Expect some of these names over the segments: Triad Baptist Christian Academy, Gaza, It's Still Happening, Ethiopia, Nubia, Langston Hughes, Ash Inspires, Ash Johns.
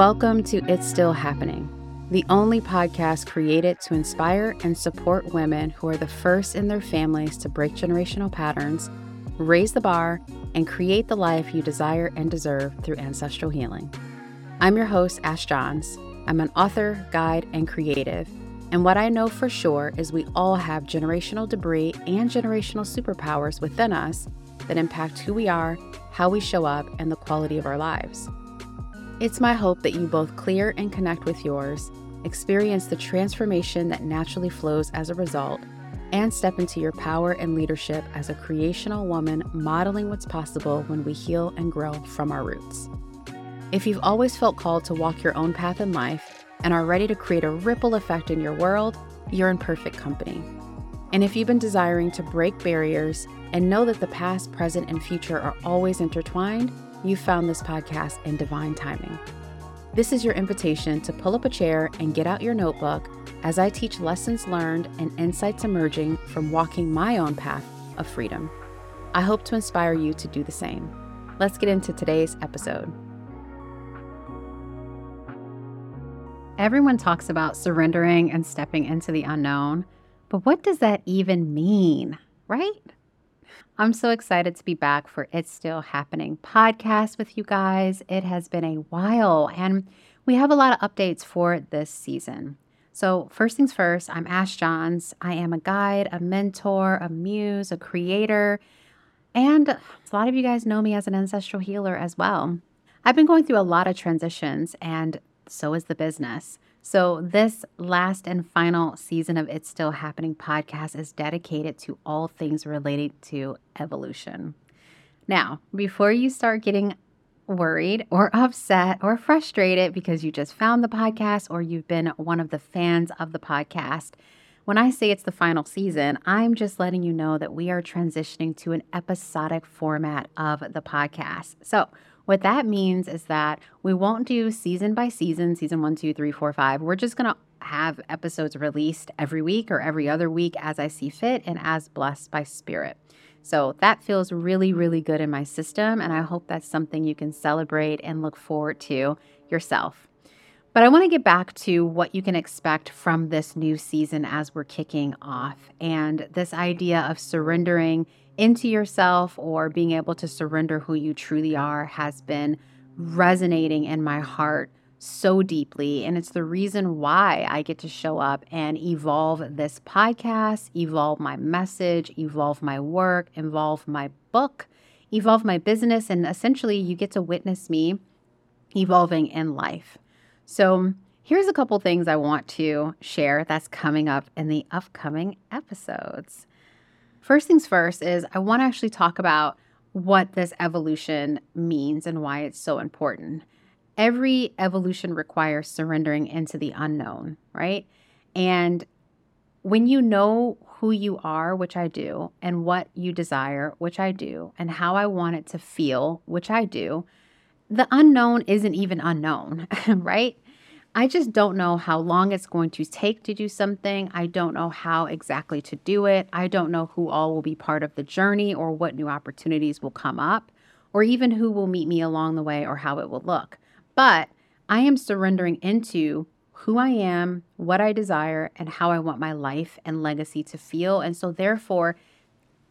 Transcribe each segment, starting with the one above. Welcome to It's Still Happening, the only podcast created to inspire and support women who are the first in their families to break generational patterns, raise the bar, and create the life you desire and deserve through ancestral healing. I'm your host, Ash Johns. I'm an author, guide, and creative. And what I know for sure is we all have generational debris and generational superpowers within us that impact who we are, how we show up, and the quality of our lives. It's my hope that you both clear and connect with yours, experience the transformation that naturally flows as a result, and step into your power and leadership as a creational woman modeling what's possible when we heal and grow from our roots. If you've always felt called to walk your own path in life and are ready to create a ripple effect in your world, you're in perfect company. And if you've been desiring to break barriers and know that the past, present, and future are always intertwined, you found this podcast in divine timing. This is your invitation to pull up a chair and get out your notebook as I teach lessons learned and insights emerging from walking my own path of freedom. I hope to inspire you to do the same. Let's get into today's episode. Everyone talks about surrendering and stepping into the unknown, but what does that even mean, right? I'm so excited to be back for It's Still Happening podcast with you guys. It has been a while, and we have a lot of updates for this season. So first things first, I'm Ash Johns. I am a guide, a mentor, a muse, a creator, and a lot of you guys know me as an ancestral healer as well. I've been going through a lot of transitions, and so is the business. So this last and final season of It's Still Happening podcast is dedicated to all things related to evolution. Now, before you start getting worried or upset or frustrated because you just found the podcast or you've been one of the fans of the podcast, when I say it's the final season, I'm just letting you know that we are transitioning to an episodic format of the podcast. So what that means is that we won't do season by season, season 1, 2, 3, 4, 5. We're just going to have episodes released every week or every other week as I see fit and as blessed by spirit. So that feels really, really good in my system. And I hope that's something you can celebrate and look forward to yourself. But I want to get back to what you can expect from this new season as we're kicking off. And this idea of surrendering into yourself or being able to surrender who you truly are has been resonating in my heart so deeply. And it's the reason why I get to show up and evolve this podcast, evolve my message, evolve my work, evolve my book, evolve my business. And essentially, you get to witness me evolving in life. So here's a couple things I want to share that's coming up in the upcoming episodes. First things first is I want to actually talk about what this evolution means and why it's so important. Every evolution requires surrendering into the unknown, right? And when you know who you are, which I do, and what you desire, which I do, and how I want it to feel, which I do, the unknown isn't even unknown, right? I just don't know how long it's going to take to do something. I don't know how exactly to do it. I don't know who all will be part of the journey or what new opportunities will come up or even who will meet me along the way or how it will look. But I am surrendering into who I am, what I desire, and how I want my life and legacy to feel. And so therefore,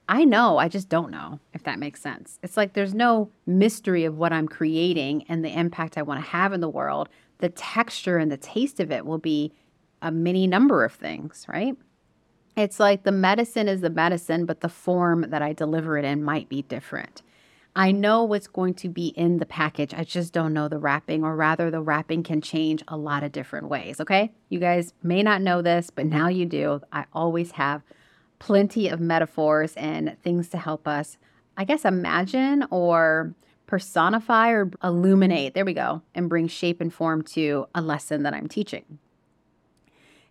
I know, I just don't know, if that makes sense. It's like there's no mystery of what I'm creating and the impact I want to have in the world. The texture and the taste of it will be a many number of things, right? It's like the medicine is the medicine, but the form that I deliver it in might be different. I know what's going to be in the package. I just don't know the wrapping, or rather the wrapping can change a lot of different ways, okay? You guys may not know this, but now you do. I always have plenty of metaphors and things to help us, I guess, imagine or personify or illuminate, there we go, and bring shape and form to a lesson that I'm teaching.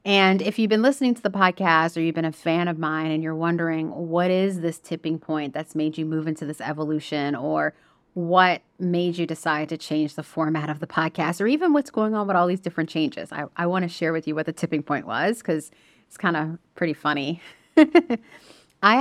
And if you've been listening to the podcast or you've been a fan of mine and you're wondering, what is this tipping point that's made you move into this evolution, or what made you decide to change the format of the podcast, or even what's going on with all these different changes? I want to share with you what the tipping point was because it's kind of pretty funny. I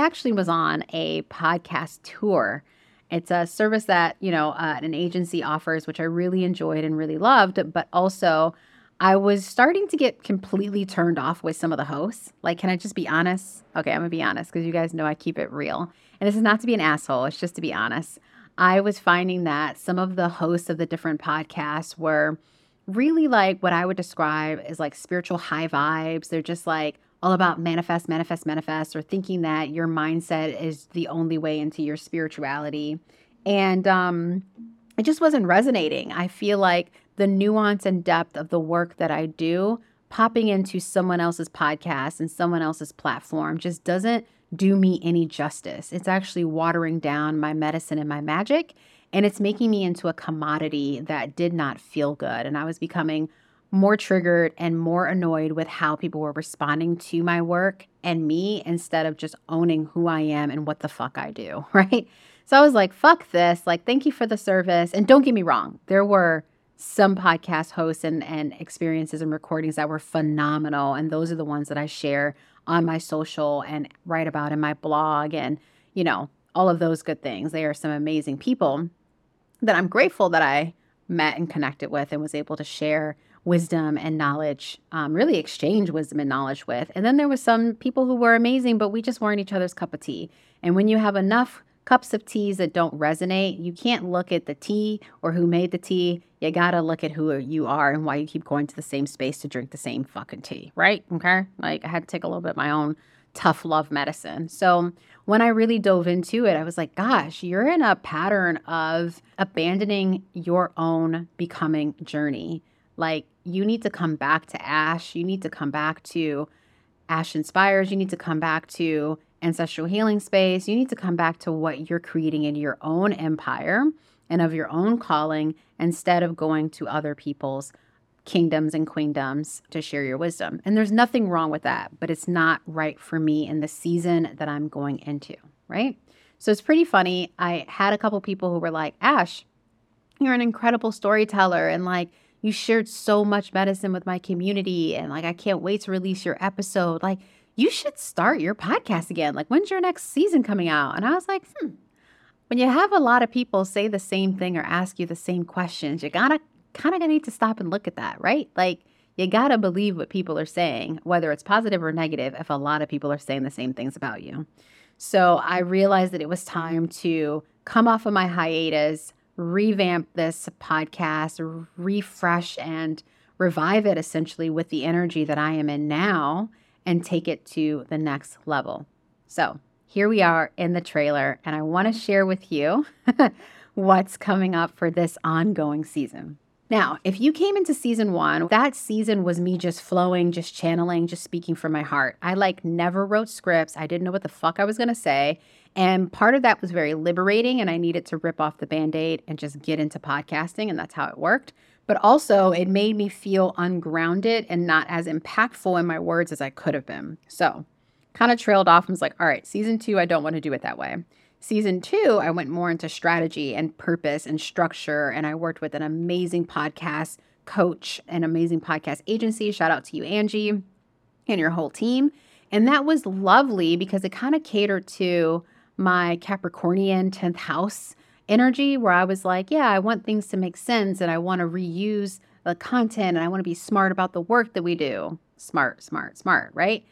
actually was on a podcast tour It's a service that, an agency offers, which I really enjoyed and really loved. But also, I was starting to get completely turned off with some of the hosts. Like, can I just be honest? Okay, I'm going to be honest because you guys know I keep it real. And this is not to be an asshole. It's just to be honest. I was finding that some of the hosts of the different podcasts were really like what I would describe as like spiritual high vibes. They're just like all about manifest, manifest, manifest, or thinking that your mindset is the only way into your spirituality. And it just wasn't resonating. I feel like the nuance and depth of the work that I do popping into someone else's podcast and someone else's platform just doesn't do me any justice. It's actually watering down my medicine and my magic, and it's making me into a commodity that did not feel good. And I was becoming more triggered and more annoyed with how people were responding to my work and me instead of just owning who I am and what the fuck I do, right? So I was like, fuck this. Like, thank you for the service. And don't get me wrong, there were some podcast hosts and experiences and recordings that were phenomenal. And those are the ones that I share on my social and write about in my blog and, all of those good things. They are some amazing people that I'm grateful that I met and connected with and was able to share wisdom and knowledge, really exchange wisdom and knowledge with. And then there were some people who were amazing, but we just weren't each other's cup of tea. And when you have enough cups of teas that don't resonate, you can't look at the tea or who made the tea. You gotta look at who you are and why you keep going to the same space to drink the same fucking tea, right? Okay. Like, I had to take a little bit of my own tough love medicine. So when I really dove into it, I was like, gosh, you're in a pattern of abandoning your own becoming journey. Like, you need to come back to Ash. You need to come back to Ash Inspires. You need to come back to Ancestral Healing Space. You need to come back to what you're creating in your own empire and of your own calling instead of going to other people's kingdoms and queendoms to share your wisdom. And there's nothing wrong with that, but it's not right for me in the season that I'm going into, right? So it's pretty funny. I had a couple people who were like, Ash, you're an incredible storyteller and like, you shared so much medicine with my community and like, I can't wait to release your episode. Like, you should start your podcast again. Like, when's your next season coming out? And I was like, When you have a lot of people say the same thing or ask you the same questions, you gotta gonna need to stop and look at that, right? Like, you gotta believe what people are saying, whether it's positive or negative, if a lot of people are saying the same things about you. So I realized that it was time to come off of my hiatus, revamp this podcast, refresh and revive it essentially with the energy that I am in now and take it to the next level. So here we are in the trailer, and I want to share with you what's coming up for this ongoing season. Now, if you came into season one, that season was me just flowing, just channeling, just speaking from my heart. I like never wrote scripts. I didn't know what the fuck I was going to say. And part of that was very liberating, and I needed to rip off the Band-Aid and just get into podcasting, and that's how it worked. But also, it made me feel ungrounded and not as impactful in my words as I could have been. So kind of trailed off and was like, all right, season two, I don't want to do it that way. Season two, I went more into strategy and purpose and structure, and I worked with an amazing podcast coach, an amazing podcast agency. Shout out to you, Angie, and your whole team. And that was lovely because it kind of catered to my Capricornian 10th house energy, where I was like, yeah, I want things to make sense, and I want to reuse the content, and I want to be smart about the work that we do. Smart, smart, smart, right?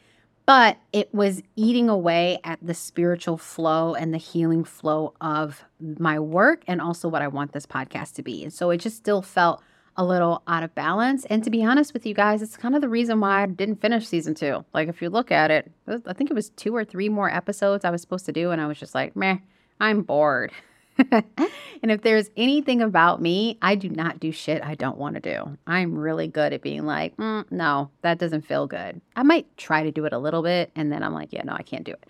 But it was eating away at the spiritual flow and the healing flow of my work and also what I want this podcast to be. And so it just still felt a little out of balance. And to be honest with you guys, it's kind of the reason why I didn't finish season two. Like, if you look at it, I think it was 2 or 3 more episodes I was supposed to do. And I was just like, meh, I'm bored. And if there's anything about me, I do not do shit I don't want to do. I'm really good at being like, no, that doesn't feel good. I might try to do it a little bit, and then I'm like, yeah, no, I can't do it.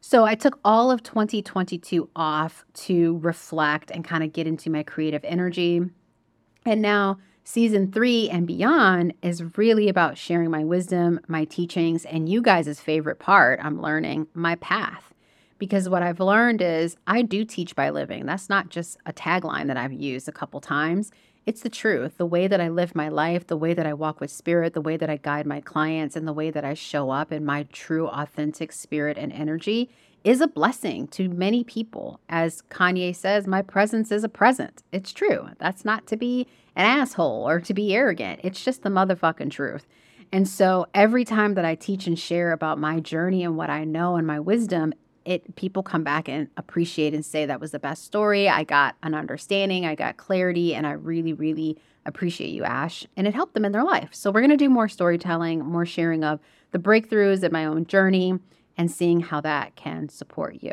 So I took all of 2022 off to reflect and kind of get into my creative energy. And now season 3 and beyond is really about sharing my wisdom, my teachings, and you guys' favorite part, I'm learning my path. Because what I've learned is I do teach by living. That's not just a tagline that I've used a couple times. It's the truth. The way that I live my life, the way that I walk with spirit, the way that I guide my clients, and the way that I show up in my true, authentic spirit and energy is a blessing to many people. As Kanye says, my presence is a present. It's true. That's not to be an asshole or to be arrogant. It's just the motherfucking truth. And so every time that I teach and share about my journey and what I know and my wisdom, people come back and appreciate and say that was the best story. I got an understanding, I got clarity, and I really, really appreciate you, Ash. And it helped them in their life. So we're going to do more storytelling, more sharing of the breakthroughs in my own journey and seeing how that can support you.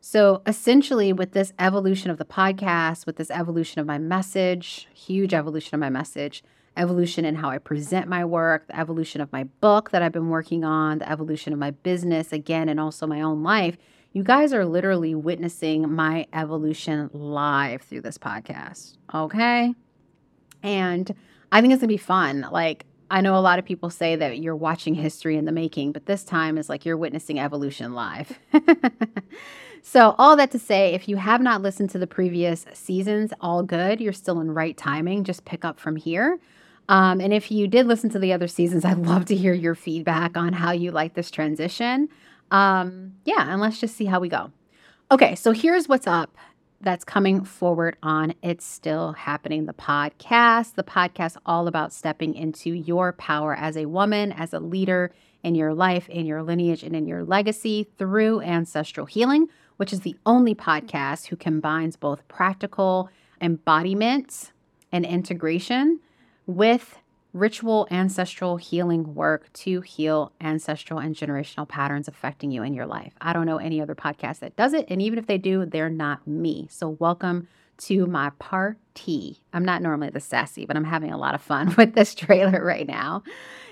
So essentially with this evolution of the podcast, with this evolution of my message, huge evolution of my message, evolution in how I present my work, the evolution of my book that I've been working on, the evolution of my business, again, and also my own life, you guys are literally witnessing my evolution live through this podcast, okay? And I think it's gonna be fun. Like, I know a lot of people say that you're watching history in the making, but this time is like you're witnessing evolution live. So all that to say, if you have not listened to the previous seasons, all good. You're still in right timing. Just pick up from here. And if you did listen to the other seasons, I'd love to hear your feedback on how you like this transition. And let's just see how we go. Okay, so here's what's up. That's coming forward on It's Still Happening, the podcast all about stepping into your power as a woman, as a leader in your life, in your lineage, and in your legacy through ancestral healing, which is the only podcast who combines both practical embodiment and integration with ritual ancestral healing work to heal ancestral and generational patterns affecting you in your life. I don't know any other podcast that does it. And even if they do, they're not me. So welcome to my party. I'm not normally this sassy, but I'm having a lot of fun with this trailer right now.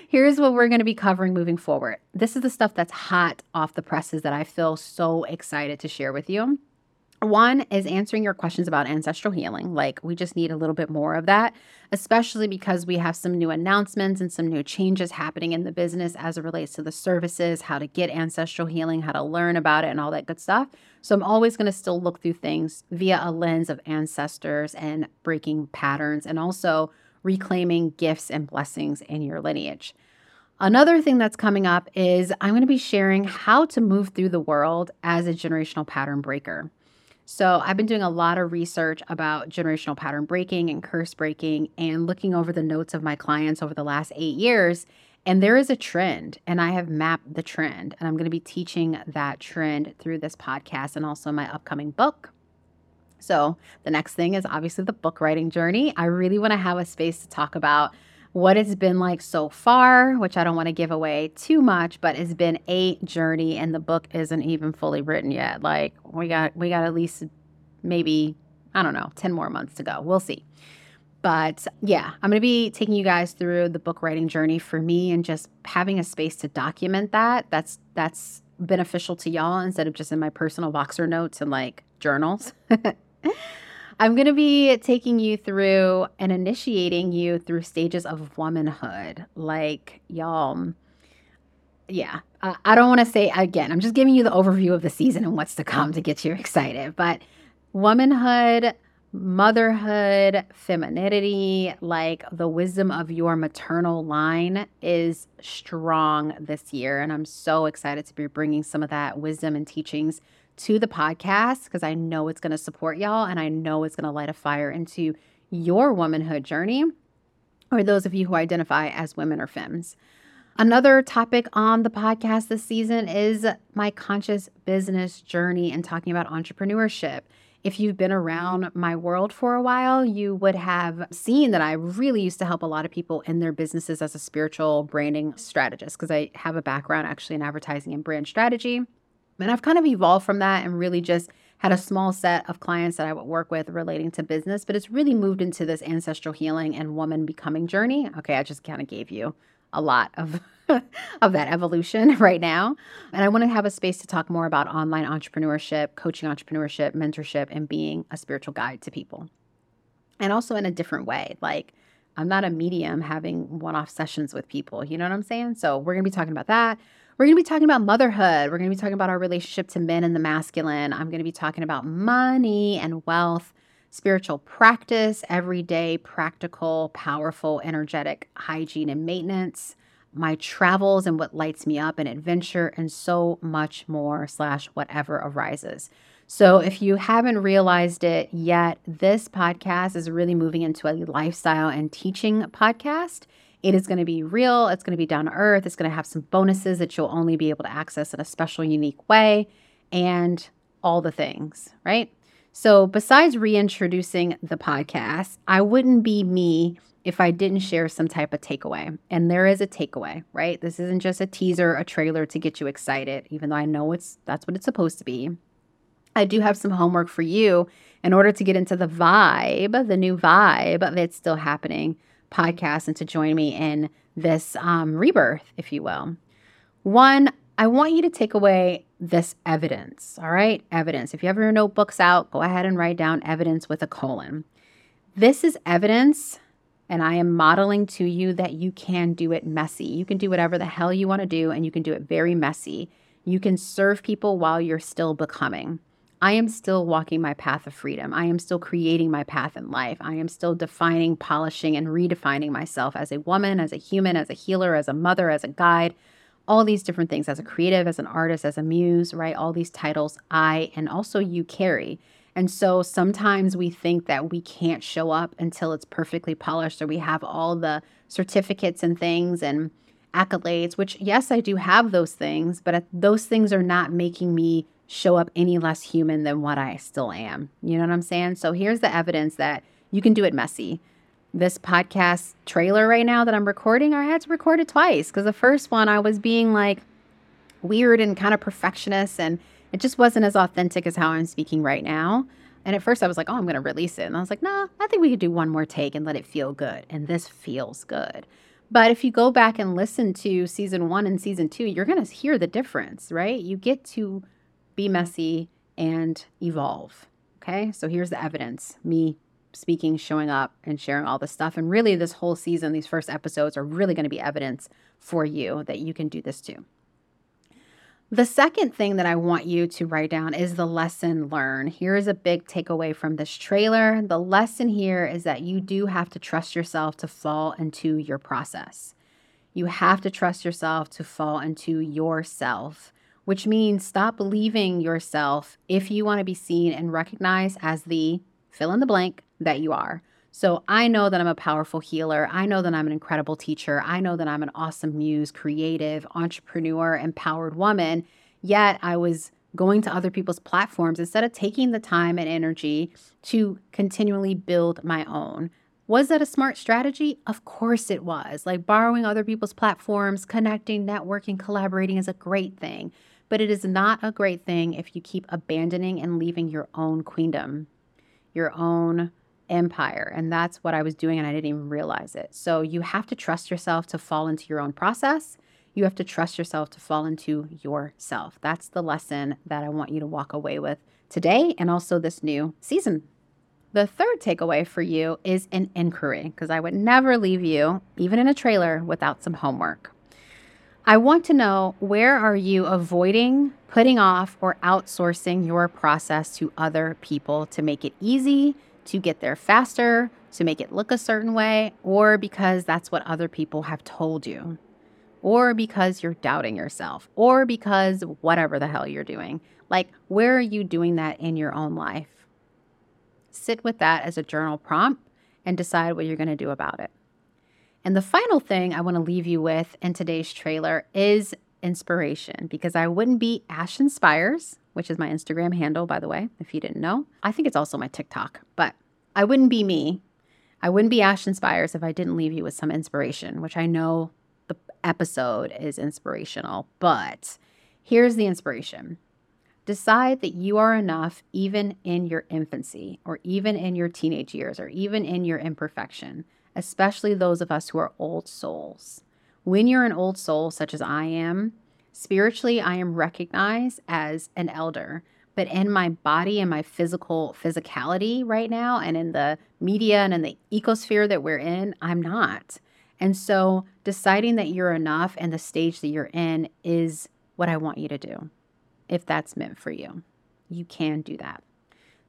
Here's what we're going to be covering moving forward. This is the stuff that's hot off the presses that I feel so excited to share with you. One is answering your questions about ancestral healing. Like, we just need a little bit more of that, especially because we have some new announcements and some new changes happening in the business as it relates to the services, how to get ancestral healing, how to learn about it, and all that good stuff. So I'm always going to still look through things via a lens of ancestors and breaking patterns and also reclaiming gifts and blessings in your lineage. Another thing that's coming up is I'm going to be sharing how to move through the world as a generational pattern breaker. So I've been doing a lot of research about generational pattern breaking and curse breaking and looking over the notes of my clients over the last 8 years. And there is a trend, and I have mapped the trend, and I'm going to be teaching that trend through this podcast and also my upcoming book. So the next thing is obviously the book writing journey. I really want to have a space to talk about what it's been like so far, which I don't want to give away too much, but it's been a journey and the book isn't even fully written yet. Like, we got at least maybe, 10 more months to go. We'll see. But yeah, I'm going to be taking you guys through the book writing journey for me and just having a space to document that. That's beneficial to y'all instead of just in my personal Voxer notes and like journals. I'm going to be taking you through and initiating you through stages of womanhood. Like, y'all, yeah, I don't want to say again, I'm just giving you the overview of the season and what's to come to get you excited. But womanhood, motherhood, femininity, like the wisdom of your maternal line is strong this year. And I'm so excited to be bringing some of that wisdom and teachings to the podcast because I know it's going to support y'all and I know it's going to light a fire into your womanhood journey or those of you who identify as women or femmes. Another topic on the podcast this season is my conscious business journey and talking about entrepreneurship. If you've been around my world for a while, you would have seen that I really used to help a lot of people in their businesses as a spiritual branding strategist because I have a background actually in advertising and brand strategy. And I've kind of evolved from that and really just had a small set of clients that I would work with relating to business, but it's really moved into this ancestral healing and woman becoming journey. Okay, I just kind of gave you a lot of, of that evolution right now. And I want to have a space to talk more about online entrepreneurship, coaching entrepreneurship, mentorship, and being a spiritual guide to people. And also in a different way, like I'm not a medium having one-off sessions with people, you know what I'm saying? So we're going to be talking about that. We're going to be talking about motherhood. We're going to be talking about our relationship to men and the masculine. I'm going to be talking about money and wealth, spiritual practice, everyday, practical, powerful, energetic hygiene and maintenance, my travels and what lights me up, and adventure, and so much more / whatever arises. So if you haven't realized it yet, this podcast is really moving into a lifestyle and teaching podcast. It is going to be real. It's going to be down to earth. It's going to have some bonuses that you'll only be able to access in a special, unique way, and all the things, right? So besides reintroducing the podcast, I wouldn't be me if I didn't share some type of takeaway. And there is a takeaway, right? This isn't just a teaser, a trailer to get you excited, even though I know that's what it's supposed to be. I do have some homework for you in order to get into the vibe, the new vibe of It's Still Happening podcast, and to join me in this rebirth, if you will. One, I want you to take away this evidence, all right? Evidence. If you have your notebooks out, go ahead and write down evidence with a colon. This is evidence, and I am modeling to you that you can do it messy. You can do whatever the hell you want to do, and you can do it very messy. You can serve people while you're still becoming. I am still walking my path of freedom. I am still creating my path in life. I am still defining, polishing, and redefining myself as a woman, as a human, as a healer, as a mother, as a guide, all these different things, as a creative, as an artist, as a muse, right? All these titles I and also you carry. And so sometimes we think that we can't show up until it's perfectly polished, or we have all the certificates and things and accolades, which yes, I do have those things, but those things are not making me show up any less human than what I still am. You know what I'm saying? So here's the evidence that you can do it messy. This podcast trailer right now that I'm recording, I had to record it twice because the first one I was being like weird and kind of perfectionist, and it just wasn't as authentic as how I'm speaking right now. And at first I was like, oh, I'm going to release it. And I was like, no, I think we could do one more take and let it feel good. And this feels good. But if you go back and listen to season 1 and season 2, you're going to hear the difference, right? You get to be messy and evolve. Okay. So here's the evidence. Me speaking, showing up, and sharing all this stuff. And really this whole season, these first episodes are really going to be evidence for you that you can do this too. The second thing that I want you to write down is the lesson learned. Here is a big takeaway from this trailer. The lesson here is that you do have to trust yourself to fall into your process. You have to trust yourself to fall into yourself, which means stop believing yourself if you want to be seen and recognized as the fill in the blank that you are. So I know that I'm a powerful healer. I know that I'm an incredible teacher. I know that I'm an awesome muse, creative, entrepreneur, empowered woman. Yet I was going to other people's platforms instead of taking the time and energy to continually build my own. Was that a smart strategy? Of course it was. Like borrowing other people's platforms, connecting, networking, collaborating is a great thing, but it is not a great thing if you keep abandoning and leaving your own queendom, your own empire. And that's what I was doing, and I didn't even realize it. So you have to trust yourself to fall into your own process. You have to trust yourself to fall into yourself. That's the lesson that I want you to walk away with today and also this new season. The third takeaway for you is an inquiry, because I would never leave you, even in a trailer, without some homework. I want to know, where are you avoiding, putting off, or outsourcing your process to other people to make it easy, to get there faster, to make it look a certain way, or because that's what other people have told you, or because you're doubting yourself, or because whatever the hell you're doing. Like, where are you doing that in your own life? Sit with that as a journal prompt and decide what you're going to do about it. And the final thing I want to leave you with in today's trailer is inspiration, because I wouldn't be Ash Inspires, which is my Instagram handle, by the way, if you didn't know. I think it's also my TikTok, but I wouldn't be me. I wouldn't be Ash Inspires if I didn't leave you with some inspiration, which I know the episode is inspirational, but here's the inspiration. Decide that you are enough even in your infancy, or even in your teenage years, or even in your imperfection, especially those of us who are old souls. When you're an old soul, such as I am, spiritually, I am recognized as an elder, but in my body and my physicality right now, and in the media and in the ecosphere that we're in, I'm not. And so deciding that you're enough and the stage that you're in is what I want you to do. If that's meant for you, you can do that.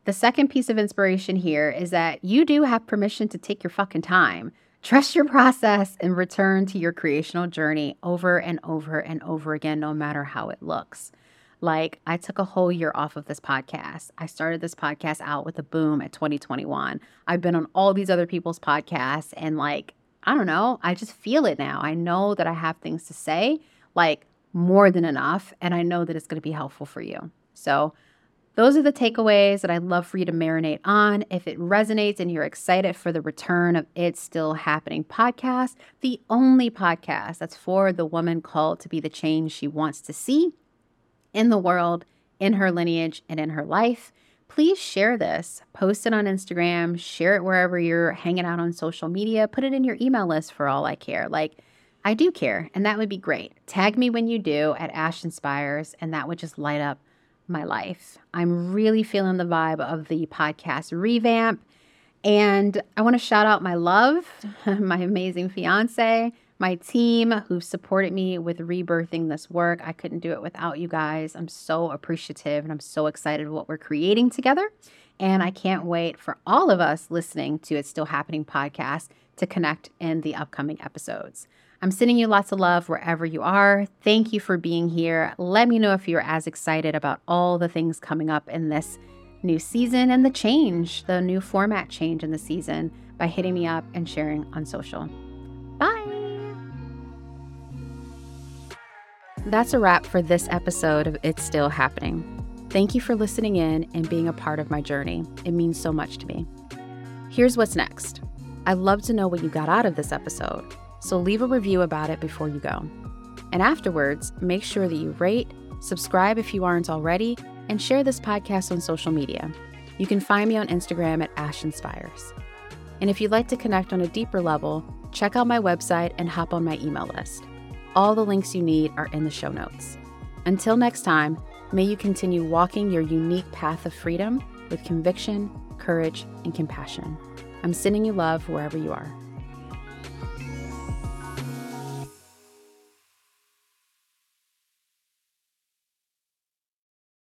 The second piece of inspiration here is that you do have permission to take your fucking time. Trust your process and return to your creational journey over and over and over again, no matter how it looks. Like, I took a whole year off of this podcast. I started this podcast out with a boom at 2021. I've been on all these other people's podcasts and I don't know, I just feel it now. I know that I have things to say, more than enough, and I know that it's going to be helpful for you. So those are the takeaways that I'd love for you to marinate on. If it resonates and you're excited for the return of It's Still Happening podcast, the only podcast that's for the woman called to be the change she wants to see in the world, in her lineage, and in her life, please share this. Post it on Instagram, share it wherever you're hanging out on social media, put it in your email list for all I care. I do care, and that would be great. Tag me when you do at Ash Inspires, and that would just light up my life. I'm really feeling the vibe of the podcast revamp, and I want to shout out my love, my amazing fiance, my team who supported me with rebirthing this work. I couldn't do it without you guys. I'm so appreciative, and I'm so excited what we're creating together, and I can't wait for all of us listening to It's Still Happening podcast to connect in the upcoming episodes. I'm sending you lots of love wherever you are. Thank you for being here. Let me know if you're as excited about all the things coming up in this new season and the new format change in the season by hitting me up and sharing on social. Bye. That's a wrap for this episode of It's Still Happening. Thank you for listening in and being a part of my journey. It means so much to me. Here's what's next. I'd love to know what you got out of this episode. So leave a review about it before you go. And afterwards, make sure that you rate, subscribe if you aren't already, and share this podcast on social media. You can find me on Instagram at Ash Inspires. And if you'd like to connect on a deeper level, check out my website and hop on my email list. All the links you need are in the show notes. Until next time, may you continue walking your unique path of freedom with conviction, courage, and compassion. I'm sending you love wherever you are.